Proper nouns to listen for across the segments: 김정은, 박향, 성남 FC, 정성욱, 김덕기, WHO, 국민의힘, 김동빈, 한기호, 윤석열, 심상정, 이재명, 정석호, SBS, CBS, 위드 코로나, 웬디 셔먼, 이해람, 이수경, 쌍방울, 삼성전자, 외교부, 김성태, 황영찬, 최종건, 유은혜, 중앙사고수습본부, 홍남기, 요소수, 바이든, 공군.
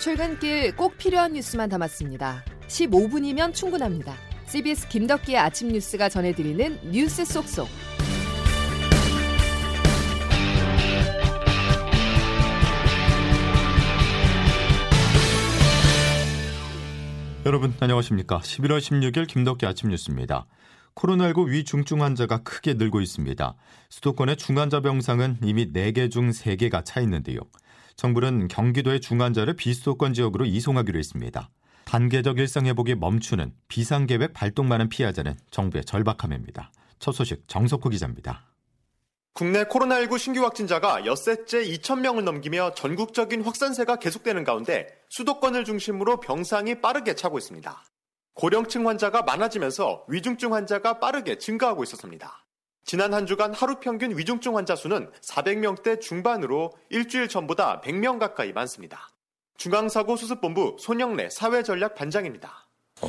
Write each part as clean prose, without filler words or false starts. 출근길 꼭 필요한 뉴스만 담았습니다. 15분이면 충분합니다. CBS 김덕기의 아침 뉴스가 전해드리는 뉴스 쏙쏙. 여러분 안녕하십니까. 11월 16일 김덕기 아침 뉴스입니다. 코로나19 위중증 환자가 크게 늘고 있습니다. 수도권의 중환자 병상은 이미 4개 중 3개가 차 있는데요. 정부는 경기도의 중환자를 비수도권 지역으로 이송하기로 했습니다. 단계적 일상회복이 멈추는 비상계획 발동만은 피하자는 정부의 절박함입니다. 첫 소식 정석호 기자입니다. 국내 코로나19 신규 확진자가 엿새째 2,000명을 넘기며 전국적인 확산세가 계속되는 가운데 수도권을 중심으로 병상이 빠르게 차고 있습니다. 고령층 환자가 많아지면서 위중증 환자가 빠르게 증가하고 있었습니다. 지난 한 주간 하루 평균 위중증 환자 수는 400명대 중반으로 일주일 전보다 100명 가까이 많습니다. 중앙사고수습본부 손영래 사회전략 반장입니다.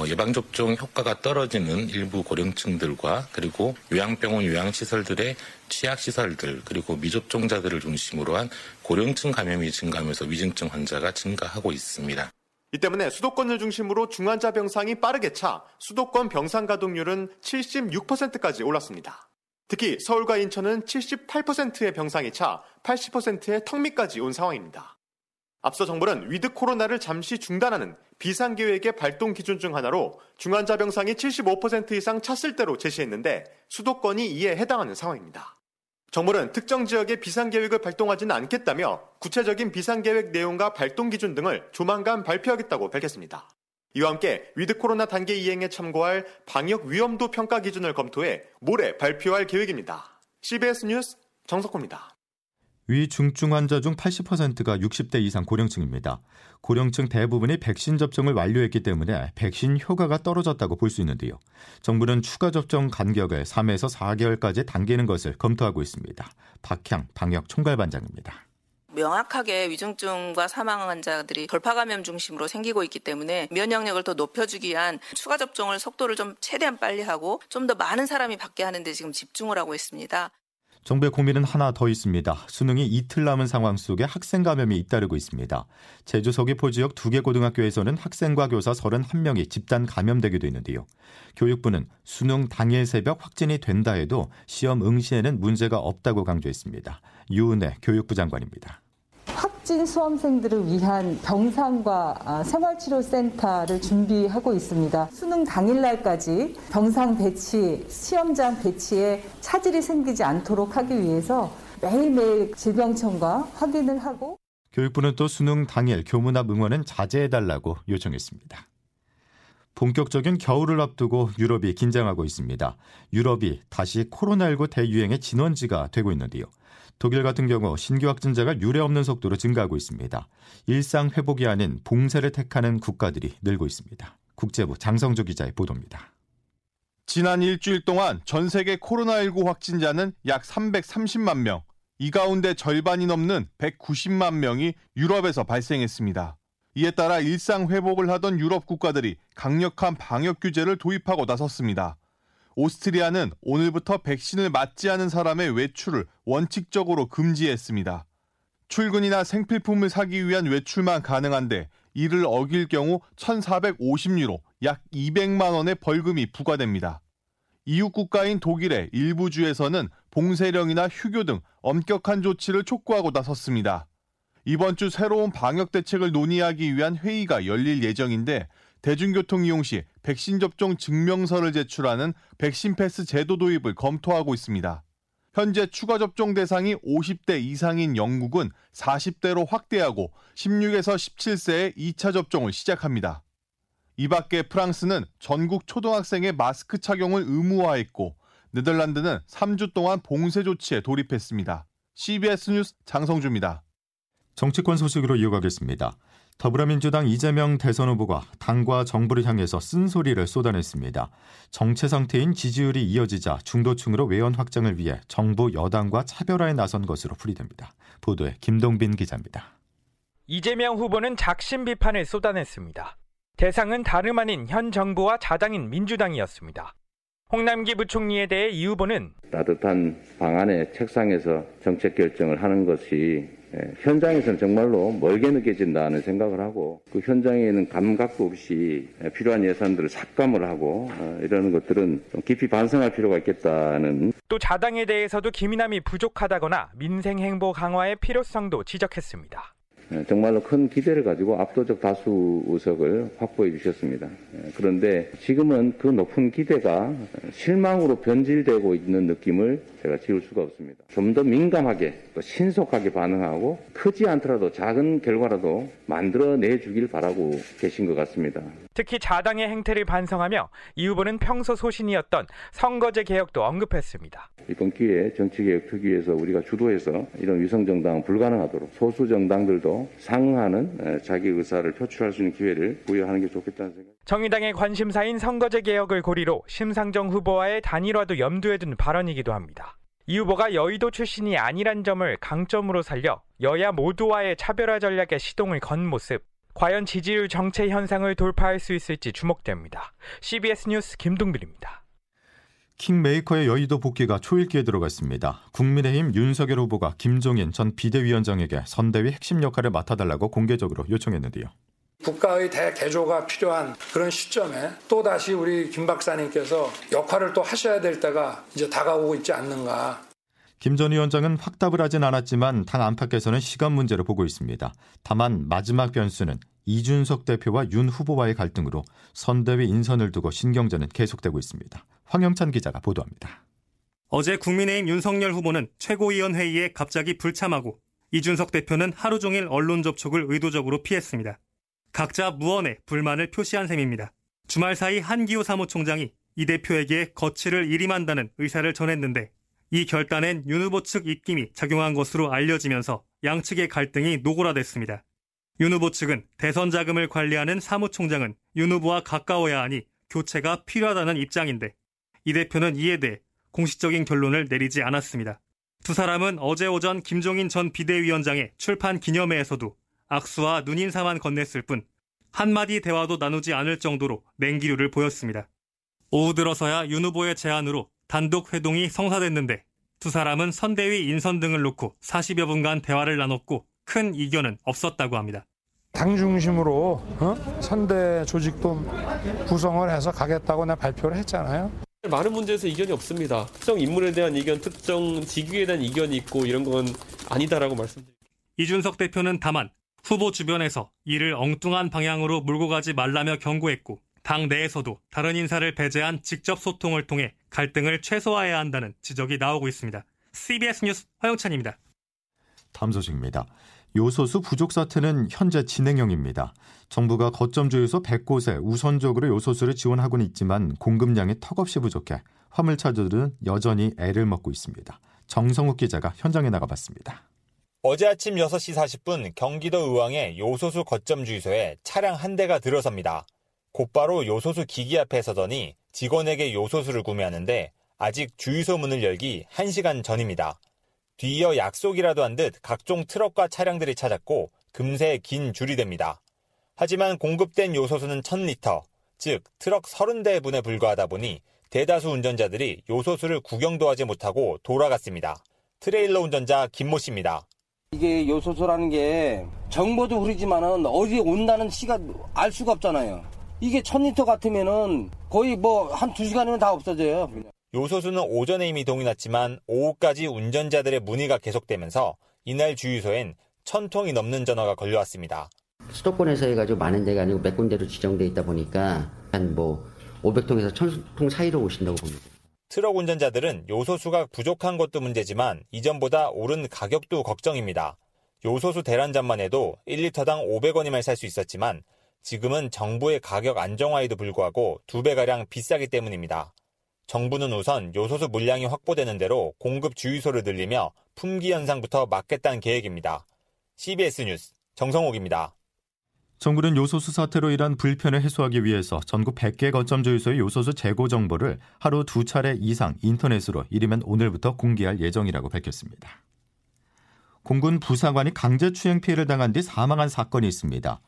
예방접종 효과가 떨어지는 일부 고령층들과 그리고 요양병원 요양시설들의 취약시설들 그리고 미접종자들을 중심으로 한 고령층 감염이 증가하면서 위중증 환자가 증가하고 있습니다. 이 때문에 수도권을 중심으로 중환자 병상이 빠르게 차 수도권 병상 가동률은 76%까지 올랐습니다. 특히 서울과 인천은 78%의 병상이 차 80%의 턱 밑까지 온 상황입니다. 앞서 정부는 위드 코로나를 잠시 중단하는 비상계획의 발동 기준 중 하나로 중환자 병상이 75% 이상 찼을 때로 제시했는데 수도권이 이에 해당하는 상황입니다. 정부는 특정 지역의 비상계획을 발동하지는 않겠다며 구체적인 비상계획 내용과 발동 기준 등을 조만간 발표하겠다고 밝혔습니다. 이와 함께 위드 코로나 단계 이행에 참고할 방역 위험도 평가 기준을 검토해 모레 발표할 계획입니다. CBS 뉴스 정석호입니다. 위중증 환자 중 80%가 60대 이상 고령층입니다. 고령층 대부분이 백신 접종을 완료했기 때문에 백신 효과가 떨어졌다고 볼 수 있는데요. 정부는 추가 접종 간격을 3에서 4개월까지 당기는 것을 검토하고 있습니다. 박향 방역 총괄반장입니다. 명확하게 위중증과 사망 환자들이 돌파 감염 중심으로 생기고 있기 때문에 면역력을 더 높여주기 위한 추가 접종을 속도를 좀 최대한 빨리 하고 좀 더 많은 사람이 받게 하는 데 지금 집중을 하고 있습니다. 정부의 고민은 하나 더 있습니다. 수능이 이틀 남은 상황 속에 학생 감염이 잇따르고 있습니다. 제주 서귀포 지역 2개 고등학교에서는 학생과 교사 31명이 집단 감염되기도 했는데요. 교육부는 수능 당일 새벽 확진이 된다 해도 시험 응시에는 문제가 없다고 강조했습니다. 유은혜 교육부 장관입니다. 확진 수험생들을 위한 병상과 생활치료센터를 준비하고 있습니다. 수능 당일날까지 병상 배치, 시험장 배치에 차질이 생기지 않도록 하기 위해서 매일매일 질병청과 확인을 하고 교육부는 또 수능 당일 교문 앞 응원은 자제해달라고 요청했습니다. 본격적인 겨울을 앞두고 유럽이 긴장하고 있습니다. 유럽이 다시 코로나19 대유행의 진원지가 되고 있는데요. 독일 같은 경우 신규 확진자가 유례 없는 속도로 증가하고 있습니다. 일상 회복이 아닌 봉쇄를 택하는 국가들이 늘고 있습니다. 국제부 장성주 기자의 보도입니다. 지난 일주일 동안 전 세계 코로나19 확진자는 약 330만 명, 이 가운데 절반이 넘는 190만 명이 유럽에서 발생했습니다. 이에 따라 일상 회복을 하던 유럽 국가들이 강력한 방역 규제를 도입하고 나섰습니다. 오스트리아는 오늘부터 백신을 맞지 않은 사람의 외출을 원칙적으로 금지했습니다. 출근이나 생필품을 사기 위한 외출만 가능한데 이를 어길 경우 1,450유로 약 200만 원의 벌금이 부과됩니다. EU 국가인 독일의 일부 주에서는 봉쇄령이나 휴교 등 엄격한 조치를 촉구하고 나섰습니다. 이번 주 새로운 방역 대책을 논의하기 위한 회의가 열릴 예정인데 대중교통 이용 시 백신 접종 증명서를 제출하는 백신 패스 제도 도입을 검토하고 있습니다. 현재 추가 접종 대상이 50대 이상인 영국은 40대로 확대하고 16에서 17세에 2차 접종을 시작합니다. 이 밖에 프랑스는 전국 초등학생의 마스크 착용을 의무화했고 네덜란드는 3주 동안 봉쇄 조치에 돌입했습니다. CBS 뉴스 장성주입니다. 정치권 소식으로 이어가겠습니다. 더불어민주당 이재명 대선 후보가 당과 정부를 향해서 쓴소리를 쏟아냈습니다. 정체 상태인 지지율이 이어지자 중도층으로 외연 확장을 위해 정부 여당과 차별화에 나선 것으로 풀이됩니다. 보도에 김동빈 기자입니다. 이재명 후보는 작심 비판을 쏟아냈습니다. 대상은 다름 아닌 현 정부와 자당인 민주당이었습니다. 홍남기 부총리에 대해 이 후보는 따뜻한 방안의 책상에서 정책 결정을 하는 것이 현장에서는 정말로 멀게 느껴진다는 생각을 하고, 그 현장에는 감각도 없이 필요한 예산들을 삭감을 하고 이러는 것들은 좀 깊이 반성할 필요가 있겠다는. 또 자당에 대해서도 기민함이 부족하다거나 민생 행보 강화의 필요성도 지적했습니다. 정말로 큰 기대를 가지고 압도적 다수 의석을 확보해 주셨습니다. 그런데 지금은 그 높은 기대가 실망으로 변질되고 있는 느낌을 제가 지울 수가 없습니다. 좀 더 민감하게 또 신속하게 반응하고 크지 않더라도 작은 결과라도 만들어내주길 바라고 계신 것 같습니다. 특히 자당의 행태를 반성하며 이 후보는 평소 소신이었던 선거제 개혁도 언급했습니다. 이번 기회에 정치개혁 특위에서 우리가 주도해서 이런 위성정당은 불가능하도록 소수정당들도 상응하는 자기 의사를 표출할 수 있는 기회를 부여하는 게 좋겠다는 생각. 정의당의 관심사인 선거제 개혁을 고리로 심상정 후보와의 단일화도 염두에 둔 발언이기도 합니다. 이 후보가 여의도 출신이 아니란 점을 강점으로 살려 여야 모두와의 차별화 전략에 시동을 건 모습. 과연 지지율 정체 현상을 돌파할 수 있을지 주목됩니다. CBS 뉴스 김동빈입니다. 킹메이커의 여의도 복귀가 초읽기에 들어갔습니다. 국민의힘 윤석열 후보가 김종인 전 비대위원장에게 선대위 핵심 역할을 맡아달라고 공개적으로 요청했는데요. 국가의 대개조가 필요한 그런 시점에 또다시 우리 김 박사님께서 역할을 또 하셔야 될 때가 이제 다가오고 있지 않는가. 김 전 위원장은 확답을 하진 않았지만 당 안팎에서는 시간 문제로 보고 있습니다. 다만 마지막 변수는 이준석 대표와 윤 후보와의 갈등으로 선대위 인선을 두고 신경전은 계속되고 있습니다. 황영찬 기자가 보도합니다. 어제 국민의힘 윤석열 후보는 최고위원회의에 갑자기 불참하고 이준석 대표는 하루 종일 언론 접촉을 의도적으로 피했습니다. 각자 무언의 불만을 표시한 셈입니다. 주말 사이 한기호 사무총장이 이 대표에게 거취를 일임한다는 의사를 전했는데 이 결단엔 윤 후보 측 입김이 작용한 것으로 알려지면서 양측의 갈등이 노골화됐습니다. 윤 후보 측은 대선 자금을 관리하는 사무총장은 윤 후보와 가까워야 하니 교체가 필요하다는 입장인데 이 대표는 이에 대해 공식적인 결론을 내리지 않았습니다. 두 사람은 어제 오전 김종인 전 비대위원장의 출판 기념회에서도 악수와 눈인사만 건넸을 뿐 한마디 대화도 나누지 않을 정도로 냉기류를 보였습니다. 오후 들어서야 윤 후보의 제안으로 단독 회동이 성사됐는데 두 사람은 선대위 인선 등을 놓고 40여 분간 대화를 나눴고 큰 이견은 없었다고 합니다. 당 중심으로 선대 조직도 구성을 해서 가겠다고 내가 발표를 했잖아요. 많은 문제에서 이견이 없습니다. 특정 인물에 대한 이견, 특정 직위에 대한 이견이 있고 이런 건 아니다라고 말씀드립니다. 이준석 대표는 다만 후보 주변에서 이를 엉뚱한 방향으로 몰고 가지 말라며 경고했고 당 내에서도 다른 인사를 배제한 직접 소통을 통해 갈등을 최소화해야 한다는 지적이 나오고 있습니다. CBS 뉴스 허영찬입니다. 다음 소식입니다. 요소수 부족 사태는 현재 진행형입니다. 정부가 거점 주유소 100곳에 우선적으로 요소수를 지원하고는 있지만 공급량이 턱없이 부족해 화물차들은 여전히 애를 먹고 있습니다. 정성욱 기자가 현장에 나가봤습니다. 어제 아침 6시 40분 경기도 의왕의 요소수 거점 주유소에 차량 한 대가 들어섭니다. 곧바로 요소수 기기 앞에 서더니 직원에게 요소수를 구매하는데 아직 주유소 문을 열기 1시간 전입니다. 뒤이어 약속이라도 한 듯 각종 트럭과 차량들이 찾았고 금세 긴 줄이 됩니다. 하지만 공급된 요소수는 1,000리터, 즉 트럭 30대 분에 불과하다 보니 대다수 운전자들이 요소수를 구경도 하지 못하고 돌아갔습니다. 트레일러 운전자 김모 씨입니다. 이게 요소수라는 게 정보도 흐르지만은 어디에 온다는 시가 알 수가 없잖아요. 이게 1,000리터 같으면은 거의 뭐 한 2시간이면 다 없어져요. 그냥. 요소수는 오전에 이미 동이 났지만 오후까지 운전자들의 문의가 계속되면서 이날 주유소엔 1,000통이 넘는 전화가 걸려왔습니다. 수도권에서 해가지고 많은 데가 아니고 몇 군데로 지정돼 있다 보니까 한 500통에서 1,000통 사이로 오신다고 봅니다. 트럭 운전자들은 요소수가 부족한 것도 문제지만 이전보다 오른 가격도 걱정입니다. 요소수 대란잔만 해도 1리터당 500원이면 살 수 있었지만 지금은 정부의 가격 안정화에도 불구하고 2배가량 비싸기 때문입니다. 정부는 우선 요소수 물량이 확보되는 대로 공급 주유소를 늘리며 품귀 현상부터 막겠다는 계획입니다. CBS 뉴스 정성욱입니다. 정부는 요소수 사태로 인한 불편을 해소하기 위해서 전국 100개 거점 주유소의 요소수 재고 정보를 하루 2차례 이상 인터넷으로 이르면 오늘부터 공개할 예정이라고 밝혔습니다. 공군 부사관이 강제추행 피해를 당한 뒤 사망한 사건이 있습니다.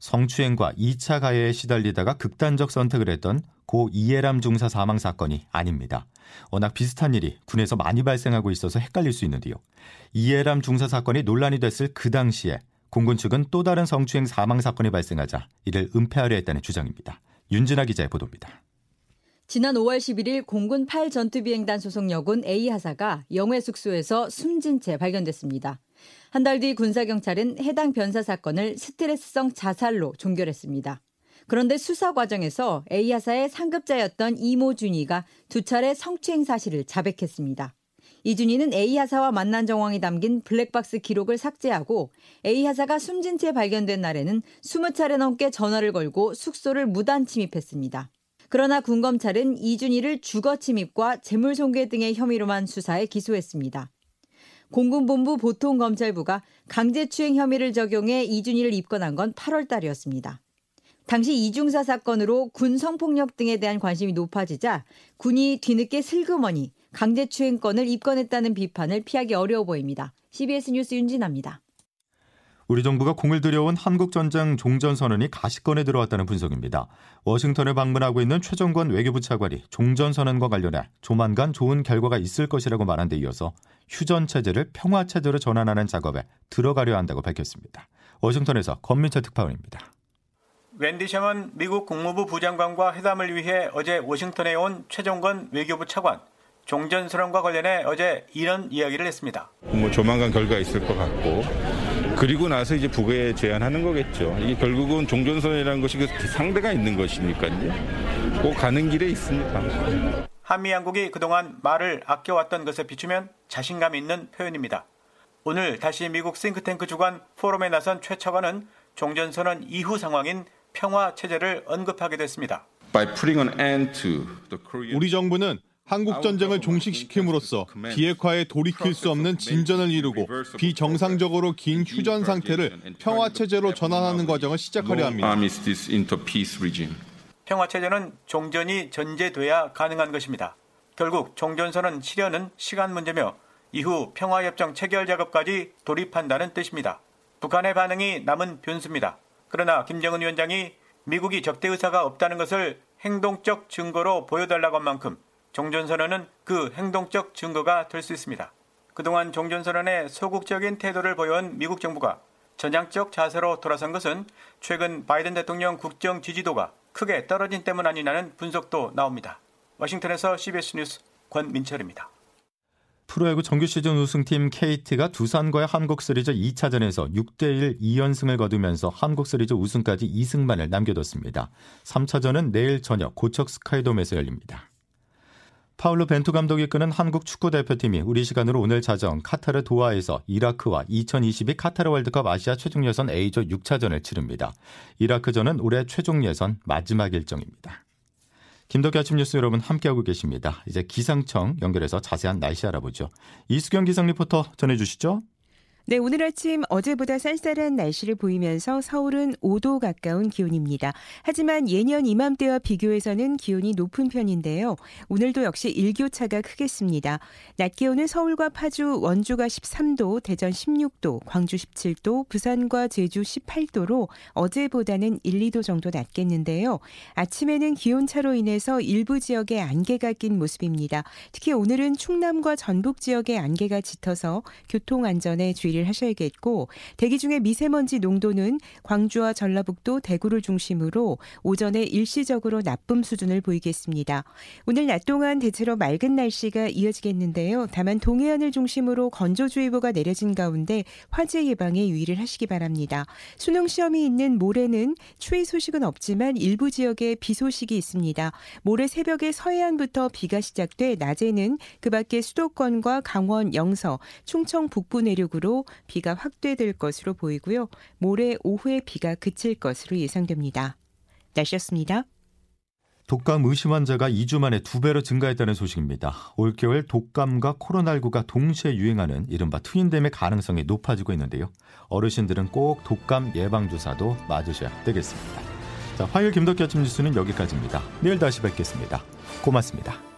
성추행과 2차 가해에 시달리다가 극단적 선택을 했던 고 이해람 중사 사망 사건이 아닙니다. 워낙 비슷한 일이 군에서 많이 발생하고 있어서 헷갈릴 수 있는데요. 이해람 중사 사건이 논란이 됐을 그 당시에 공군 측은 또 다른 성추행 사망 사건이 발생하자 이를 은폐하려 했다는 주장입니다. 윤진아 기자의 보도입니다. 지난 5월 11일 공군 8전투비행단 소속 여군 A 하사가 영해 숙소에서 숨진 채 발견됐습니다. 한 달 뒤 군사경찰은 해당 변사 사건을 스트레스성 자살로 종결했습니다. 그런데 수사 과정에서 A 하사의 상급자였던 이모준이가 두 차례 성추행 사실을 자백했습니다. 이준희는 A 하사와 만난 정황이 담긴 블랙박스 기록을 삭제하고 A 하사가 숨진 채 발견된 날에는 20차례 넘게 전화를 걸고 숙소를 무단 침입했습니다. 그러나 군검찰은 이준희를 주거 침입과 재물손괴 등의 혐의로만 수사해 기소했습니다. 공군본부 보통검찰부가 강제추행 혐의를 적용해 이준희를 입건한 건 8월 달이었습니다. 당시 이중사 사건으로 군 성폭력 등에 대한 관심이 높아지자 군이 뒤늦게 슬그머니 강제추행권을 입건했다는 비판을 피하기 어려워 보입니다. CBS 뉴스 윤진아입니다. 우리 정부가 공을 들여온 한국전쟁 종전선언이 가시권에 들어왔다는 분석입니다. 워싱턴을 방문하고 있는 최종건 외교부 차관이 종전선언과 관련해 조만간 좋은 결과가 있을 것이라고 말한 데 이어서 휴전체제를 평화체제로 전환하는 작업에 들어가려 한다고 밝혔습니다. 워싱턴에서 건민철 특파원입니다. 웬디 셔먼 미국 국무부 부장관과 회담을 위해 어제 워싱턴에 온 최종건 외교부 차관. 종전선언과 관련해 어제 이런 이야기를 했습니다. 조만간 결과 있을 것 같고 그리고 나서 이제 북에 제안하는 거겠죠. 이게 결국은 종전선언이라는 것이 상대가 있는 것이니까요. 꼭 가는 길에 있습니다. 한미 양국이 그동안 말을 아껴왔던 것에 비추면 자신감 있는 표현입니다. 오늘 다시 미국 싱크탱크 주관 포럼에 나선 최 차관은 종전선언 이후 상황인 평화 체제를 언급하게 됐습니다. 우리 정부는 한국전쟁을 종식시킴으로써 비핵화에 돌이킬 수 없는 진전을 이루고 비정상적으로 긴 휴전 상태를 평화체제로 전환하는 과정을 시작하려 합니다. 평화체제는 종전이 전제돼야 가능한 것입니다. 결국 종전선언 실현은 시간 문제며 이후 평화협정 체결 작업까지 돌입한다는 뜻입니다. 북한의 반응이 남은 변수입니다. 그러나 김정은 위원장이 미국이 적대 의사가 없다는 것을 행동적 증거로 보여달라고 한 만큼 종전선언은 그 행동적 증거가 될 수 있습니다. 그동안 종전선언에 소극적인 태도를 보여온 미국 정부가 전향적 자세로 돌아선 것은 최근 바이든 대통령 국정 지지도가 크게 떨어진 때문 아니냐는 분석도 나옵니다. 워싱턴에서 CBS 뉴스 권민철입니다. 프로야구 정규 시즌 우승팀 KT가 두산과의 한국시리즈 2차전에서 6대1 2연승을 거두면서 한국시리즈 우승까지 2승만을 남겨뒀습니다. 3차전은 내일 저녁 고척 스카이돔에서 열립니다. 파울로 벤투 감독이 이끄는 한국 축구대표팀이 우리 시간으로 오늘 자정 카타르 도하에서 이라크와 2022 카타르 월드컵 아시아 최종예선 A조 6차전을 치릅니다. 이라크전은 올해 최종예선 마지막 일정입니다. 김덕기 아침 뉴스 여러분 함께하고 계십니다. 이제 기상청 연결해서 자세한 날씨 알아보죠. 이수경 기상 리포터 전해주시죠. 네, 오늘 아침 어제보다 쌀쌀한 날씨를 보이면서 서울은 5도 가까운 기온입니다. 하지만 예년 이맘때와 비교해서는 기온이 높은 편인데요. 오늘도 역시 일교차가 크겠습니다. 낮 기온은 서울과 파주, 원주가 13도, 대전 16도, 광주 17도, 부산과 제주 18도로 어제보다는 1, 2도 정도 낮겠는데요. 아침에는 기온차로 인해서 일부 지역에 안개가 낀 모습입니다. 특히 오늘은 충남과 전북 지역에 안개가 짙어서 교통안전에 주의를 하셔야겠고 대기 중에 미세먼지 농도는 광주와 전라북도, 대구를 중심으로 오전에 일시적으로 나쁨 수준을 보이겠습니다. 오늘 낮 동안 대체로 맑은 날씨가 이어지겠는데요. 다만 동해안을 중심으로 건조주의보가 내려진 가운데 화재 예방에 유의를 하시기 바랍니다. 수능 시험이 있는 모레는 추위 소식은 없지만 일부 지역에 비 소식이 있습니다. 모레 새벽에 서해안부터 비가 시작돼 낮에는 그 밖에 수도권과 강원, 영서, 충청 북부 내륙으로 비가 확대될 것으로 보이고요. 모레 오후에 비가 그칠 것으로 예상됩니다. 날씨였습니다. 독감 의심 환자가 2주 만에 2배로 증가했다는 소식입니다. 올겨울 독감과 코로나19가 동시에 유행하는 이른바 트윈뎀의 가능성이 높아지고 있는데요. 어르신들은 꼭 독감 예방주사도 맞으셔야 되겠습니다. 자, 화요일 김덕기 아침 뉴스는 여기까지입니다. 내일 다시 뵙겠습니다. 고맙습니다.